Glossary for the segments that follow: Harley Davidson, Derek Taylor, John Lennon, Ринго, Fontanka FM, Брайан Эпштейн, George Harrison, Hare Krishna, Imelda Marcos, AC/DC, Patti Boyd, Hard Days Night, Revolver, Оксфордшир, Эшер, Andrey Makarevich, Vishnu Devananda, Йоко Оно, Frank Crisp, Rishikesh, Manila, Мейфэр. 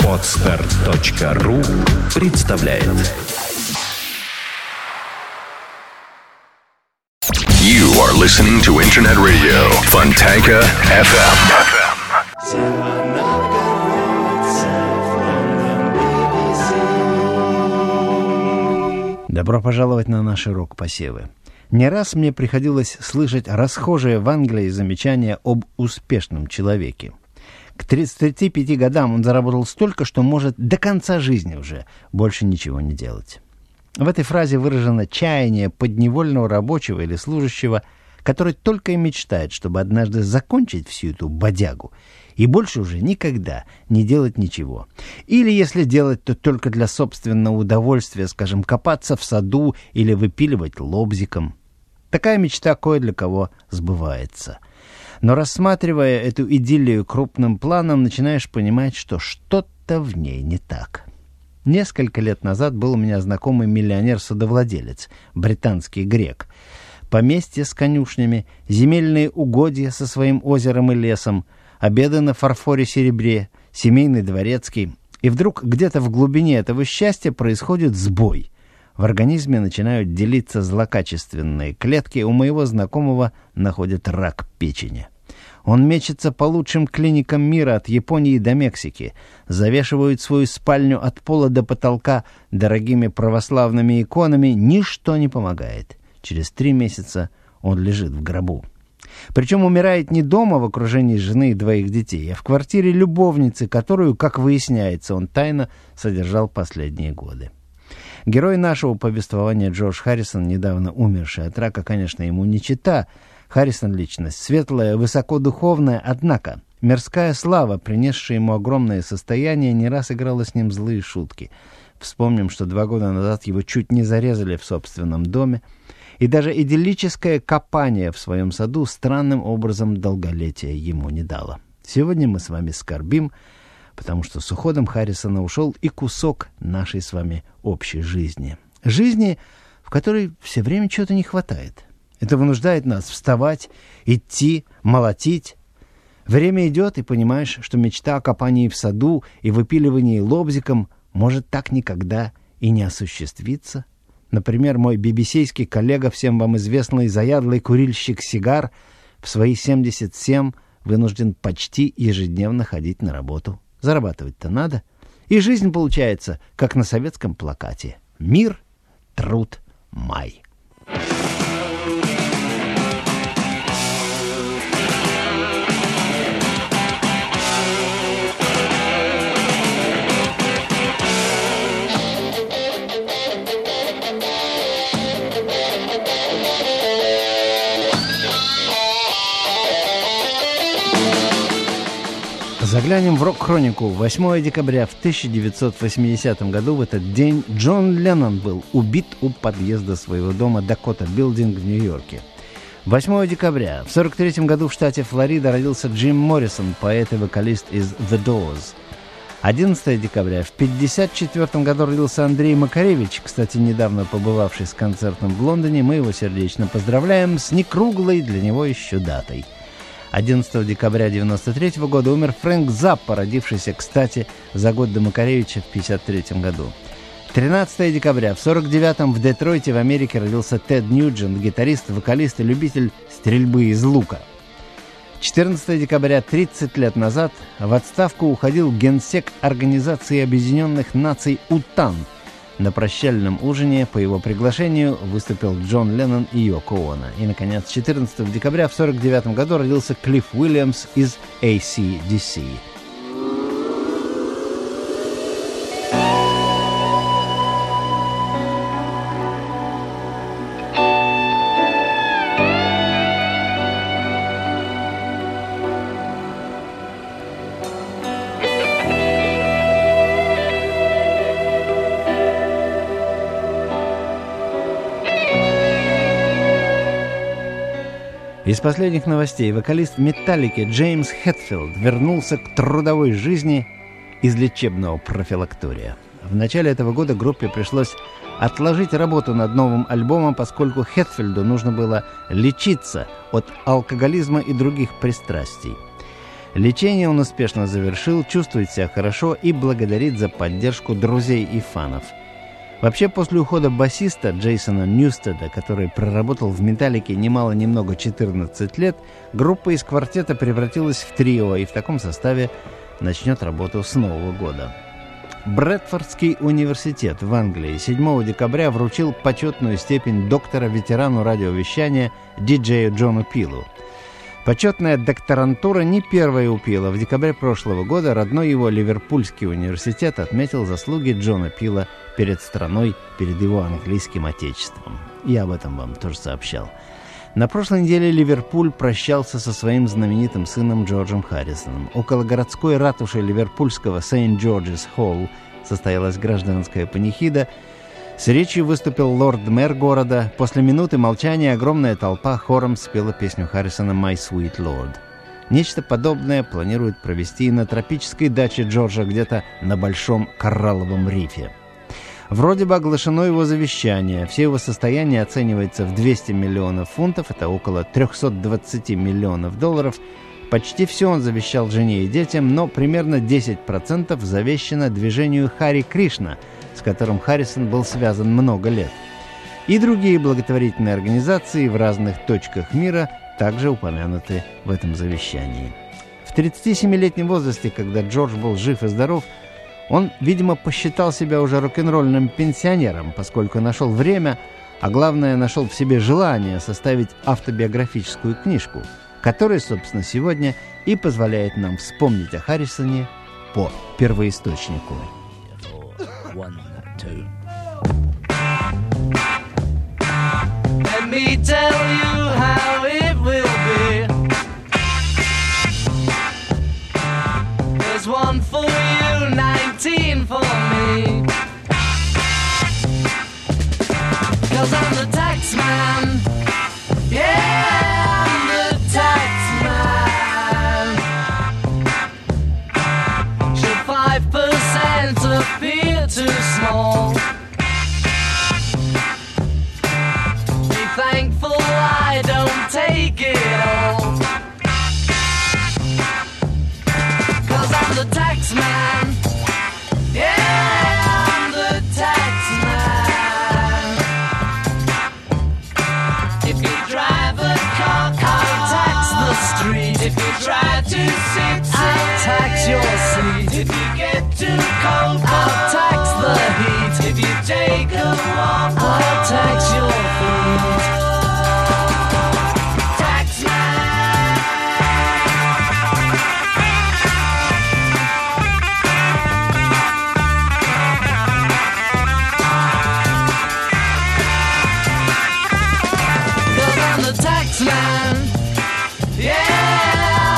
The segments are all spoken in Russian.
Podster.ru представляет. You are listening to Internet Radio Fontanka FM. Добро пожаловать на наши рок-посевы. Не раз мне приходилось слышать расхожие в Англии замечания об успешном человеке. К 35 годам он заработал столько, что может до конца жизни уже больше ничего не делать. В этой фразе выражено чаяние подневольного рабочего или служащего, который только и мечтает, чтобы однажды закончить всю эту бодягу и больше уже никогда не делать ничего. Или, если делать, то только для собственного удовольствия, скажем, копаться в саду или выпиливать лобзиком. Такая мечта кое для кого сбывается. Но рассматривая эту идиллию крупным планом, начинаешь понимать, что что-то в ней не так. Несколько лет назад был у меня знакомый миллионер-садовладелец, британский грек. Поместье с конюшнями, земельные угодья со своим озером и лесом, обеды на фарфоре-серебре, семейный дворецкий. И вдруг где-то в глубине этого счастья происходит сбой. В организме начинают делиться злокачественные клетки, у моего знакомого находят рак печени. Он мечется по лучшим клиникам мира от Японии до Мексики, завешивают свою спальню от пола до потолка дорогими православными иконами, ничто не помогает. Через 3 месяца он лежит в гробу. Причем умирает не дома в окружении жены и 2 детей, а в квартире любовницы, которую, как выясняется, он тайно содержал последние годы. Герой нашего повествования Джордж Харрисон, недавно умерший от рака, конечно, ему не чита. Харрисон — личность светлая, высокодуховная, однако мирская слава, принесшая ему огромное состояние, не раз играла с ним злые шутки. Вспомним, что 2 года назад его чуть не зарезали в собственном доме, и даже идиллическое копание в своем саду странным образом долголетия ему не дало. Сегодня мы с вами скорбим, потому что с уходом Харрисона ушел и кусок нашей с вами общей жизни. Жизни, в которой все время чего-то не хватает. Это вынуждает нас вставать, идти, молотить. Время идет, и понимаешь, что мечта о копании в саду и выпиливании лобзиком может так никогда и не осуществиться. Например, мой бибисейский коллега, всем вам известный заядлый курильщик сигар, в свои 77 вынужден почти ежедневно ходить на работу. Зарабатывать-то надо. И жизнь получается, как на советском плакате. Мир, труд, май. Заглянем в рок-хронику. 8 декабря в 1980 году в этот день Джон Леннон был убит у подъезда своего дома Dakota Building в Нью-Йорке. 8 декабря в 1943 году в штате Флорида родился Джим Моррисон, поэт и вокалист из The Doors. 11 декабря в 1954 году родился Андрей Макаревич, кстати, недавно побывавший с концертом в Лондоне. Мы его сердечно поздравляем с некруглой для него еще датой. 11 декабря 1993 года умер Фрэнк Заппа, родившийся, кстати, за год до Макаревича в 1953 году. 13 декабря в 1949 в Детройте в Америке родился Тед Ньюджент, гитарист, вокалист и любитель стрельбы из лука. 14 декабря 30 лет назад в отставку уходил генсек Организации Объединенных Наций УТАН. На прощальном ужине по его приглашению выступил Джон Леннон и Йоко Оно. И, наконец, 14 декабря в 1949 году родился Клифф Уильямс из AC/DC. Из последних новостей. Вокалист «Металлики» Джеймс Хэтфилд вернулся к трудовой жизни из лечебного профилактория. В начале этого года группе пришлось отложить работу над новым альбомом, поскольку Хэтфилду нужно было лечиться от алкоголизма и других пристрастий. Лечение он успешно завершил, чувствует себя хорошо и благодарит за поддержку друзей и фанов. Вообще, после ухода басиста Джейсона Ньюстеда, который проработал в «Металлике» немало-немного 14 лет, группа из квартета превратилась в трио и в таком составе начнет работу с Нового года. Брэдфордский университет в Англии 7 декабря вручил почетную степень доктора ветерану радиовещания диджею Джону Пилу. Почетная докторантура не первая у Пила. В декабре прошлого года родной его Ливерпульский университет отметил заслуги Джона Пила перед страной, перед его английским отечеством. Я об этом вам тоже сообщал. На прошлой неделе Ливерпуль прощался со своим знаменитым сыном Джорджем Харрисоном. Около городской ратуши ливерпульского Saint George's Hall состоялась гражданская панихида. С речью выступил лорд-мэр города. После минуты молчания огромная толпа хором спела песню Харрисона «My Sweet Lord». Нечто подобное планируют провести и на тропической даче Джорджа где-то на Большом Коралловом рифе. Вроде бы оглашено его завещание. Все его состояние оценивается в 200 миллионов фунтов, это около 320 миллионов долларов. Почти все он завещал жене и детям, но примерно 10% завещено движению «Хари Кришна», с которым Харрисон был связан много лет. И другие благотворительные организации в разных точках мира также упомянуты в этом завещании. В 37-летнем возрасте, когда Джордж был жив и здоров, он, видимо, посчитал себя уже рок-н-ролльным пенсионером, поскольку нашел время, а главное, нашел в себе желание составить автобиографическую книжку, которая, собственно, сегодня и позволяет нам вспомнить о Харрисоне по первоисточнику. One, two. Let me tell you how it will be. There's one for you, 19 for me. 'Cause I'm the tax man. Yeah, I'm the tax man. Should 5% appear too small? Be thankful I don't take it all. 'Cause I'm the tax man. Yeah, I'm the tax man. If you drive a car, I'll tax the street. If you try to sit, I'll tax your seat. If you get too cold, I'll tax the heat. If you take a walk, I'll tax your feet. Tax man. 'Cause I'm the tax man. Yeah,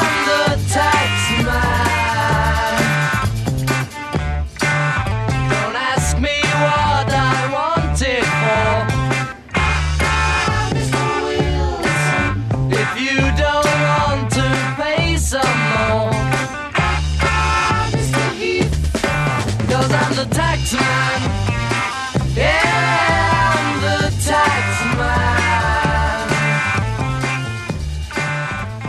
I'm the tax man.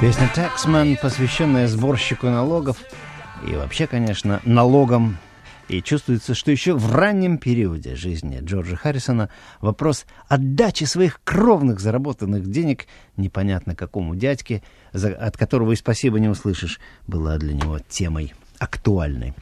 Песня «Taxman», посвященная сборщику налогов и вообще, конечно, налогам. И чувствуется, что еще в раннем периоде жизни Джорджа Харрисона вопрос отдачи своих кровных заработанных денег непонятно какому дядьке, от которого и спасибо не услышишь, была для него темой актуальной.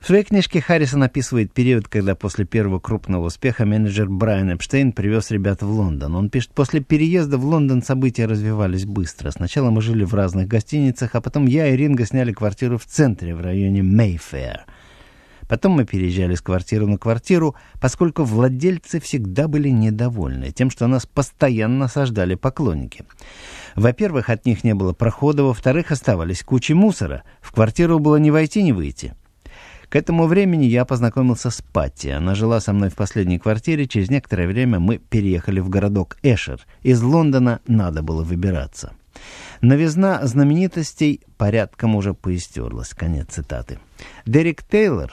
В своей книжке Харрисон описывает период, когда после первого крупного успеха менеджер Брайан Эпштейн привез ребят в Лондон. Он пишет: «После переезда в Лондон события развивались быстро. Сначала мы жили в разных гостиницах, а потом я и Ринго сняли квартиру в центре, в районе Мейфэр. Потом мы переезжали с квартиры на квартиру, поскольку владельцы всегда были недовольны тем, что нас постоянно осаждали поклонники. Во-первых, от них не было прохода, во-вторых, оставались кучи мусора. В квартиру было ни войти, ни выйти. К этому времени я познакомился с Патти. Она жила со мной в последней квартире. Через некоторое время мы переехали в городок Эшер. Из Лондона надо было выбираться. Новизна знаменитостей порядком уже поистерлась». Конец цитаты. Дерек Тейлор,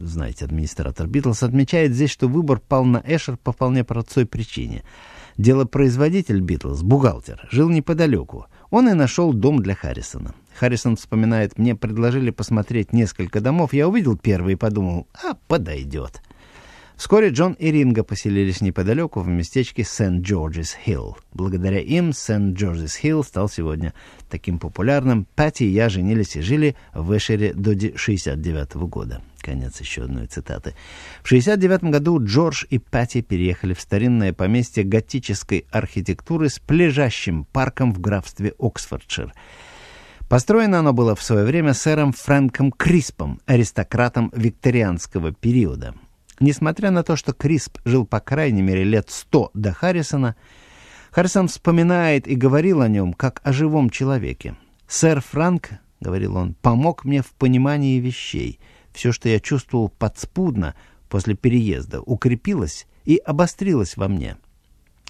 знаете, администратор Битлз, отмечает здесь, что выбор пал на Эшер по вполне простой причине. Делопроизводитель Битлз, бухгалтер, жил неподалеку. Он и нашел дом для Харрисона. Харрисон вспоминает, мне предложили посмотреть несколько домов. Я увидел первый и подумал, а подойдет. Вскоре Джон и Ринго поселились неподалеку в местечке Saint George's Hall. Благодаря им Saint George's Hall стал сегодня таким популярным. Пати и я женились и жили в Эшере до 1969 года. Конец еще одной цитаты. В 1969 году Джордж и Пати переехали в старинное поместье готической архитектуры с пляжащим парком в графстве Оксфордшир. Построено оно было в свое время сэром Фрэнком Криспом, аристократом викторианского периода. Несмотря на то, что Крисп жил по крайней мере лет 100 до Харрисона, Харрисон вспоминает и говорил о нем как о живом человеке. «Сэр Франк, — говорил он, — помог мне в понимании вещей. Все, что я чувствовал подспудно после переезда, укрепилось и обострилось во мне».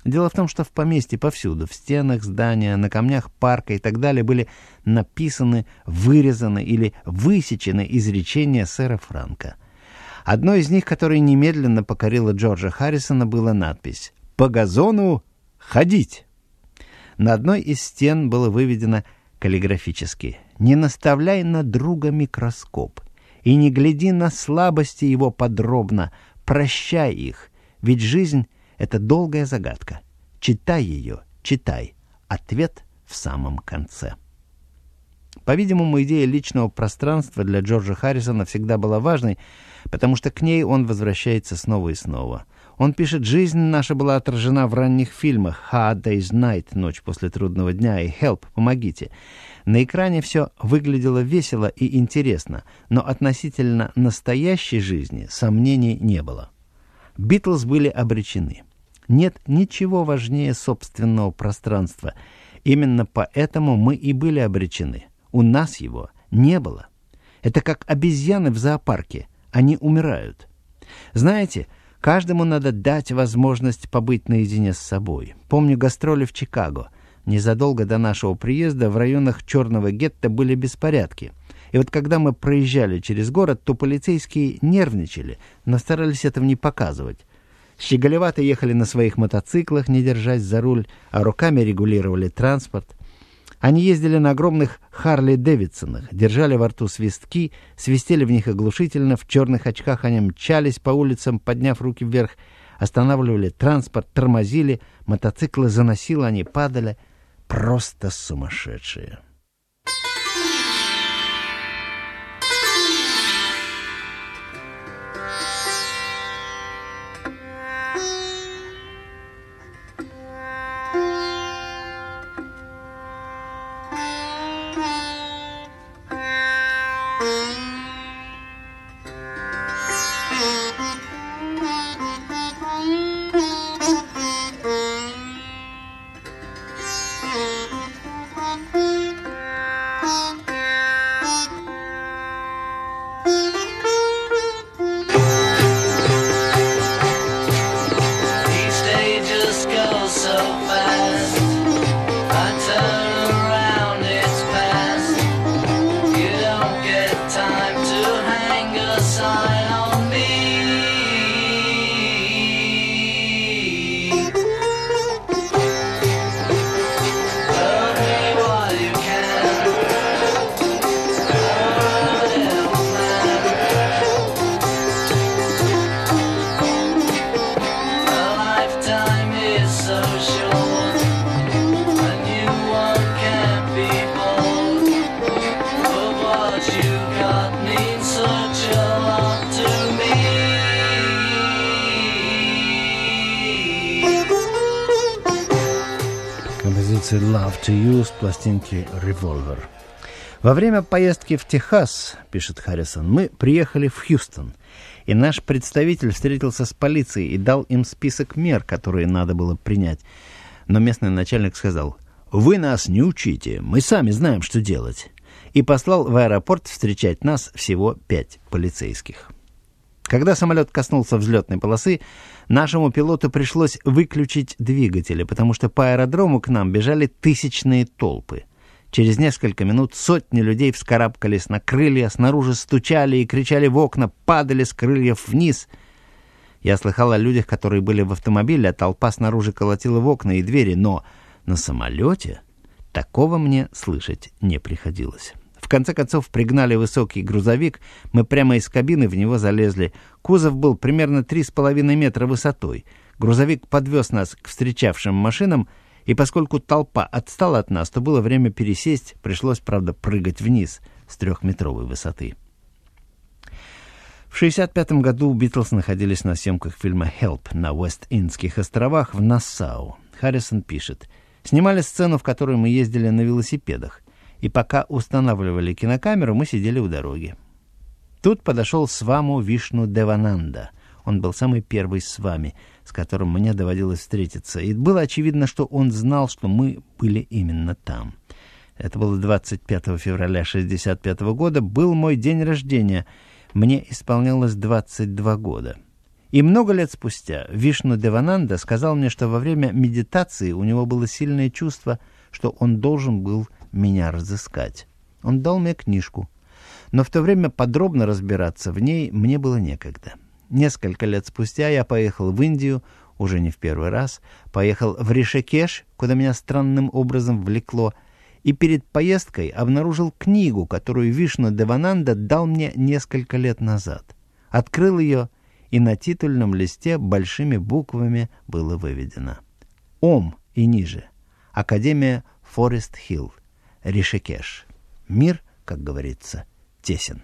Дело в том, что в поместье повсюду, в стенах здания, на камнях парка и так далее, были написаны, вырезаны или высечены изречения сэра Франка. Одно из них, которое немедленно покорило Джорджа Харрисона, была надпись «По газону ходить». На одной из стен было выведено каллиграфически «Не наставляй на друга микроскоп и не гляди на слабости его подробно, прощай их, ведь жизнь — это долгая загадка. Читай ее, читай. Ответ в самом конце». По-видимому, идея личного пространства для Джорджа Харрисона всегда была важной, потому что к ней он возвращается снова и снова. Он пишет, «Жизнь наша была отражена в ранних фильмах «Hard Days Night» — «Ночь после трудного дня» и «Help, помогите». На экране все выглядело весело и интересно, но относительно настоящей жизни сомнений не было. Битлз были обречены. Нет ничего важнее собственного пространства. Именно поэтому мы и были обречены. У нас его не было. Это как обезьяны в зоопарке. Они умирают. Знаете, каждому надо дать возможность побыть наедине с собой. Помню гастроли в Чикаго. Незадолго до нашего приезда в районах Черного гетто были беспорядки. И вот когда мы проезжали через город, то полицейские нервничали, но старались этого не показывать. Щеголевато ехали на своих мотоциклах, не держась за руль, а руками регулировали транспорт. Они ездили на огромных Харли Дэвидсонах, держали во рту свистки, свистели в них оглушительно, в черных очках они мчались по улицам, подняв руки вверх, останавливали транспорт, тормозили, мотоциклы заносило, они падали. Просто сумасшедшие. Love to you с пластинки Revolver. Во время поездки в Техас, пишет Харрисон, мы приехали в Хьюстон, и наш представитель встретился с полицией и дал им список мер, которые надо было принять. Но местный начальник сказал, «Вы нас не учите, мы сами знаем, что делать», и послал в аэропорт встречать нас всего 5 полицейских. Когда самолет коснулся взлетной полосы, нашему пилоту пришлось выключить двигатели, потому что по аэродрому к нам бежали тысячные толпы. Через несколько минут сотни людей вскарабкались на крылья, снаружи стучали и кричали в окна, падали с крыльев вниз. Я слыхал о людях, которые были в автомобиле, а толпа снаружи колотила в окна и двери, но на самолете Такого мне слышать не приходилось. В конце концов, пригнали высокий грузовик, мы прямо из кабины в него залезли. Кузов был примерно 3,5 метра высотой. Грузовик подвез нас к встречавшим машинам, и поскольку толпа отстала от нас, то было время пересесть, пришлось, правда, прыгать вниз с 3-метровой высоты. В 1965 году Битлз находились на съемках фильма «Help» на Вест-Индских островах в Нассау. Харрисон пишет: «Снимали сцену, в которой мы ездили на велосипедах, и пока устанавливали кинокамеру, мы сидели у дороги. Тут подошел сваму Вишну Девананда. Он был самый первый свами, с которым мне доводилось встретиться, и было очевидно, что он знал, что мы были именно там. Это было 25 февраля 1965 года, был мой день рождения, мне исполнялось 22 года. И много лет спустя Вишну Девананда сказал мне, что во время медитации у него было сильное чувство, что он должен был меня разыскать. Он дал мне книжку, но в то время подробно разбираться в ней мне было некогда. Несколько лет спустя я поехал в Индию, уже не в первый раз, поехал в Ришикеш, куда меня странным образом влекло, и перед поездкой обнаружил книгу, которую Вишну Девананда дал мне несколько лет назад. Открыл ее, и на титульном листе большими буквами было выведено: Ом и ниже. Академия Forest Hill. Ришикеш. Мир, как говорится, тесен».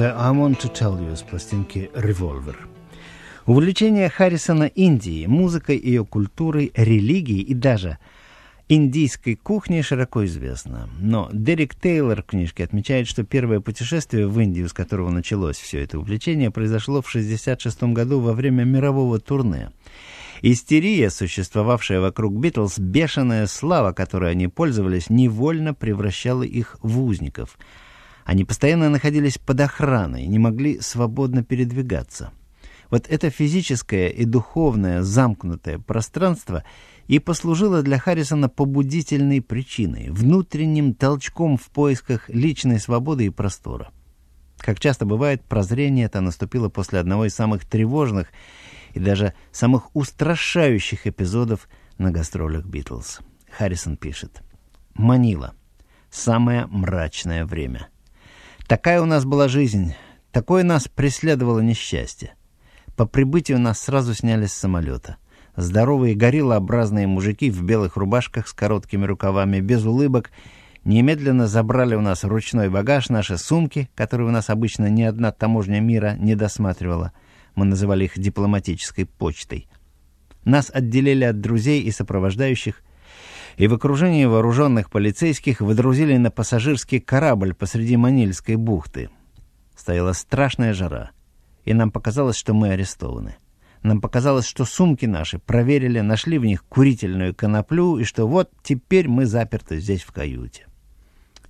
«I want to tell you» с пластинки «Revolver». Увлечение Харрисона Индией, музыкой, ее культурой, религией и даже индийской кухней широко известно. Но Дерек Тейлор в книжке отмечает, что первое путешествие в Индию, с которого началось все это увлечение, произошло в 1966 году во время мирового турне. Истерия, существовавшая вокруг Битлз, бешеная слава, которой они пользовались, невольно превращала их в узников. Они постоянно находились под охраной, не могли свободно передвигаться. Вот это физическое и духовное замкнутое пространство и послужило для Харрисона побудительной причиной, внутренним толчком в поисках личной свободы и простора. Как часто бывает, прозрение это наступило после одного из самых тревожных и даже самых устрашающих эпизодов на гастролях «Битлз». Харрисон пишет: «Манила. Самое мрачное время. Такая у нас была жизнь, такое нас преследовало несчастье. По прибытию нас сразу сняли с самолета. Здоровые гориллообразные мужики в белых рубашках с короткими рукавами, без улыбок, Немедленно забрали у нас ручной багаж, наши сумки, которые у нас обычно ни одна таможня мира не досматривала. Мы называли их дипломатической почтой. Нас отделили от друзей и сопровождающих, и в окружении вооруженных полицейских выдрузили на пассажирский корабль посреди Манильской бухты. Стояла страшная жара, и нам показалось, что мы арестованы. Нам показалось, что сумки наши проверили, нашли в них курительную коноплю, и что вот теперь мы заперты здесь в каюте.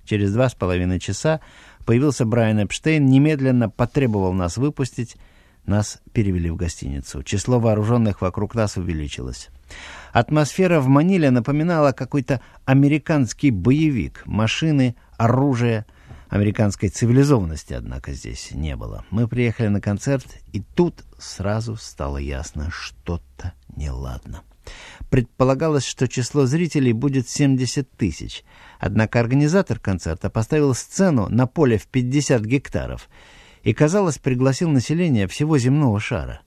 Через 2,5 часа появился Брайан Эпштейн, немедленно потребовал нас выпустить. Нас перевели в гостиницу. Число вооруженных вокруг нас увеличилось. Атмосфера в Маниле напоминала какой-то американский боевик. Машины, оружие. Американской цивилизованности, однако, здесь не было. Мы приехали на концерт, и тут сразу стало ясно, что-то неладно. Предполагалось, что число зрителей будет 70 тысяч. Однако организатор концерта поставил сцену на поле в 50 гектаров и, казалось, пригласил население всего земного шара.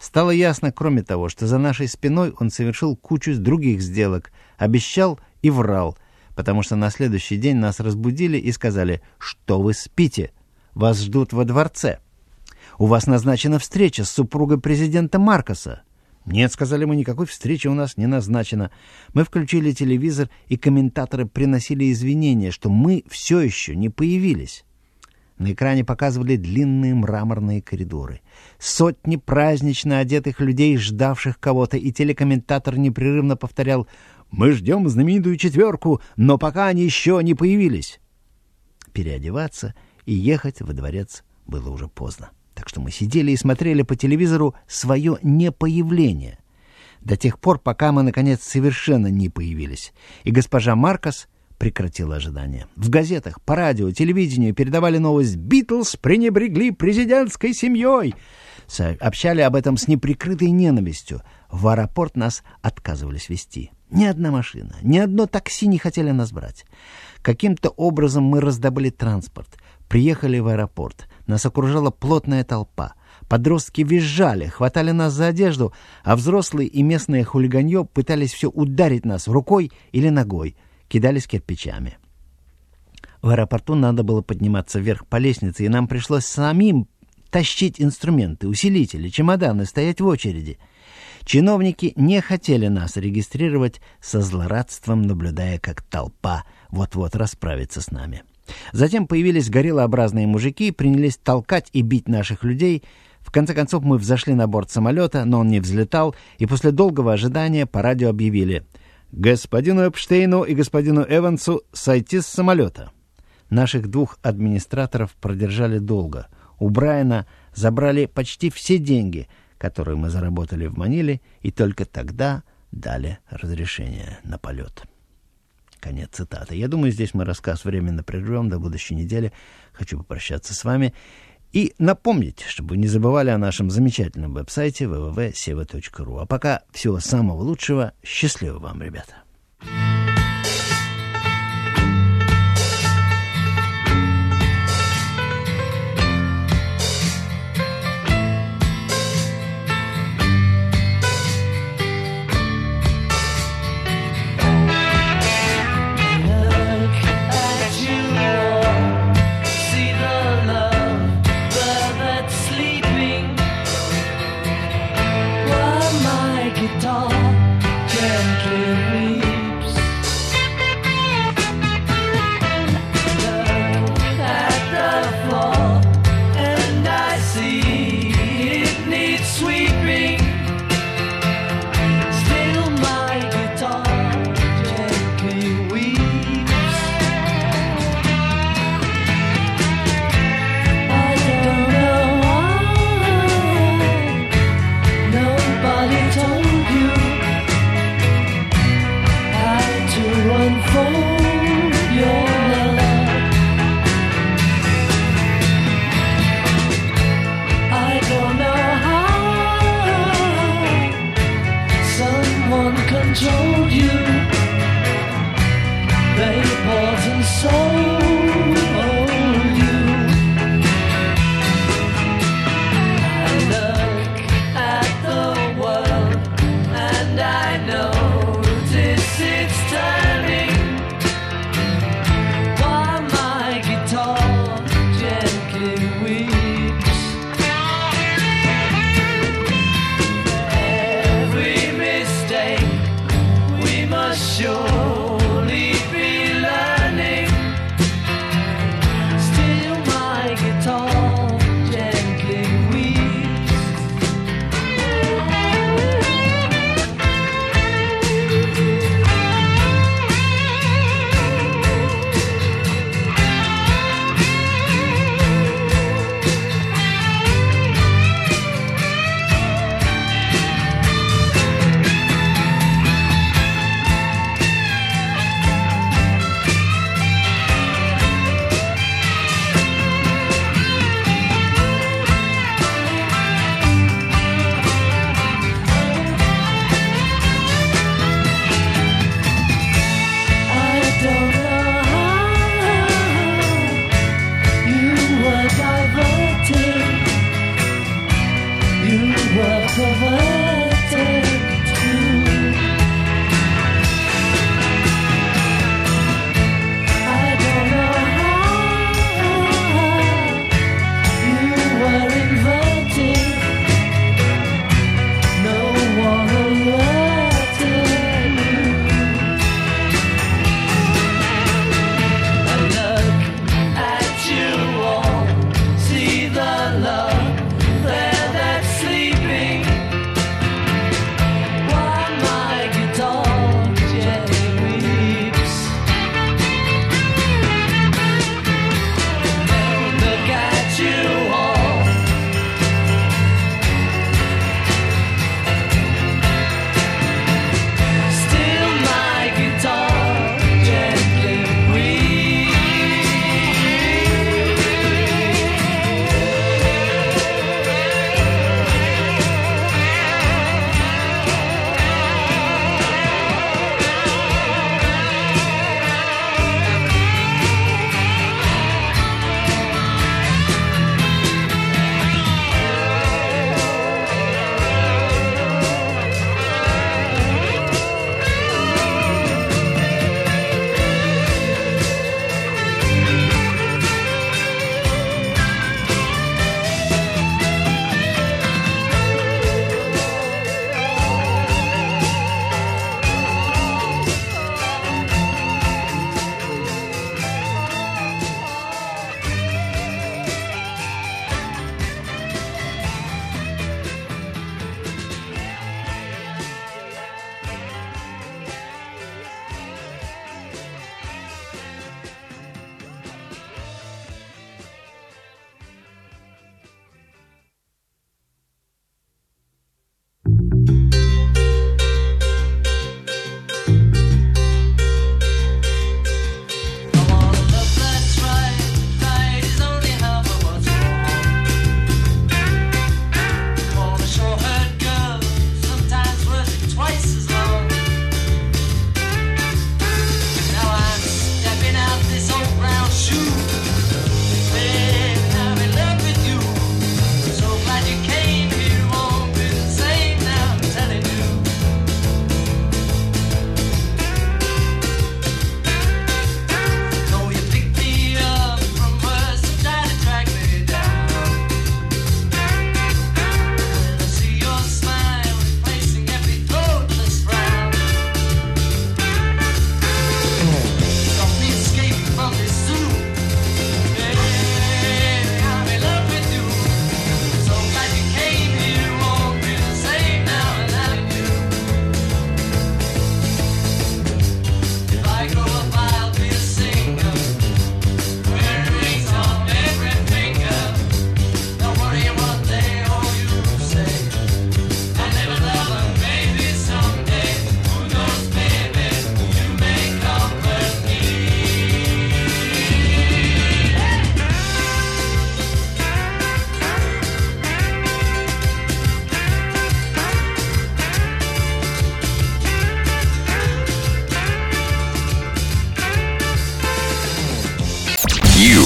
Стало ясно, кроме того, что за нашей спиной он совершил кучу других сделок, обещал и врал, потому что на следующий день нас разбудили и сказали: «Что вы спите? Вас ждут во дворце. У вас назначена встреча с супругой президента Маркоса». «Нет», — сказали мы, — «никакой встречи у нас не назначено». Мы включили телевизор, и комментаторы приносили извинения, что мы все еще не появились. На экране показывали длинные мраморные коридоры. Сотни празднично одетых людей, ждавших кого-то, и телекомментатор непрерывно повторял: «Мы ждем знаменитую четверку, но пока они еще не появились». Переодеваться и ехать во дворец было уже поздно. Так что мы сидели и смотрели по телевизору свое непоявление. До тех пор, пока мы, наконец, совершенно не появились. И госпожа Маркос прекратила ожидание. В газетах, по радио, телевидению передавали новость: «Битлз пренебрегли президентской семьей». Сообщали об этом с неприкрытой ненавистью. В аэропорт нас отказывались везти. Ни одна машина, ни одно такси не хотели нас брать. Каким-то образом мы раздобыли транспорт. Приехали в аэропорт. Нас окружала плотная толпа. Подростки визжали, хватали нас за одежду, а взрослые и местное хулиганье пытались все ударить нас рукой или ногой. Кидались кирпичами. В аэропорту надо было подниматься вверх по лестнице, и нам пришлось самим тащить инструменты, усилители, чемоданы, стоять в очереди. Чиновники не хотели нас регистрировать, со злорадством наблюдая, как толпа вот-вот расправится с нами. Затем появились гориллообразные мужики, принялись толкать и бить наших людей. В конце концов мы взошли на борт самолета, но он не взлетал, и после долгого ожидания по радио объявили: «Господину Эпштейну и господину Эвансу сойти с самолета». Наших двух администраторов продержали долго. У Брайана забрали почти все деньги, которые мы заработали в Маниле, и только тогда дали разрешение на полет. Конец цитаты. Я думаю, здесь мы рассказ временно прервем. До будущей недели. Хочу попрощаться с вами и напомнить, чтобы не забывали о нашем замечательном веб-сайте www.seva.ru. А пока всего самого лучшего. Счастливо вам, ребята.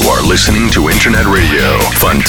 You are listening to Internet Radio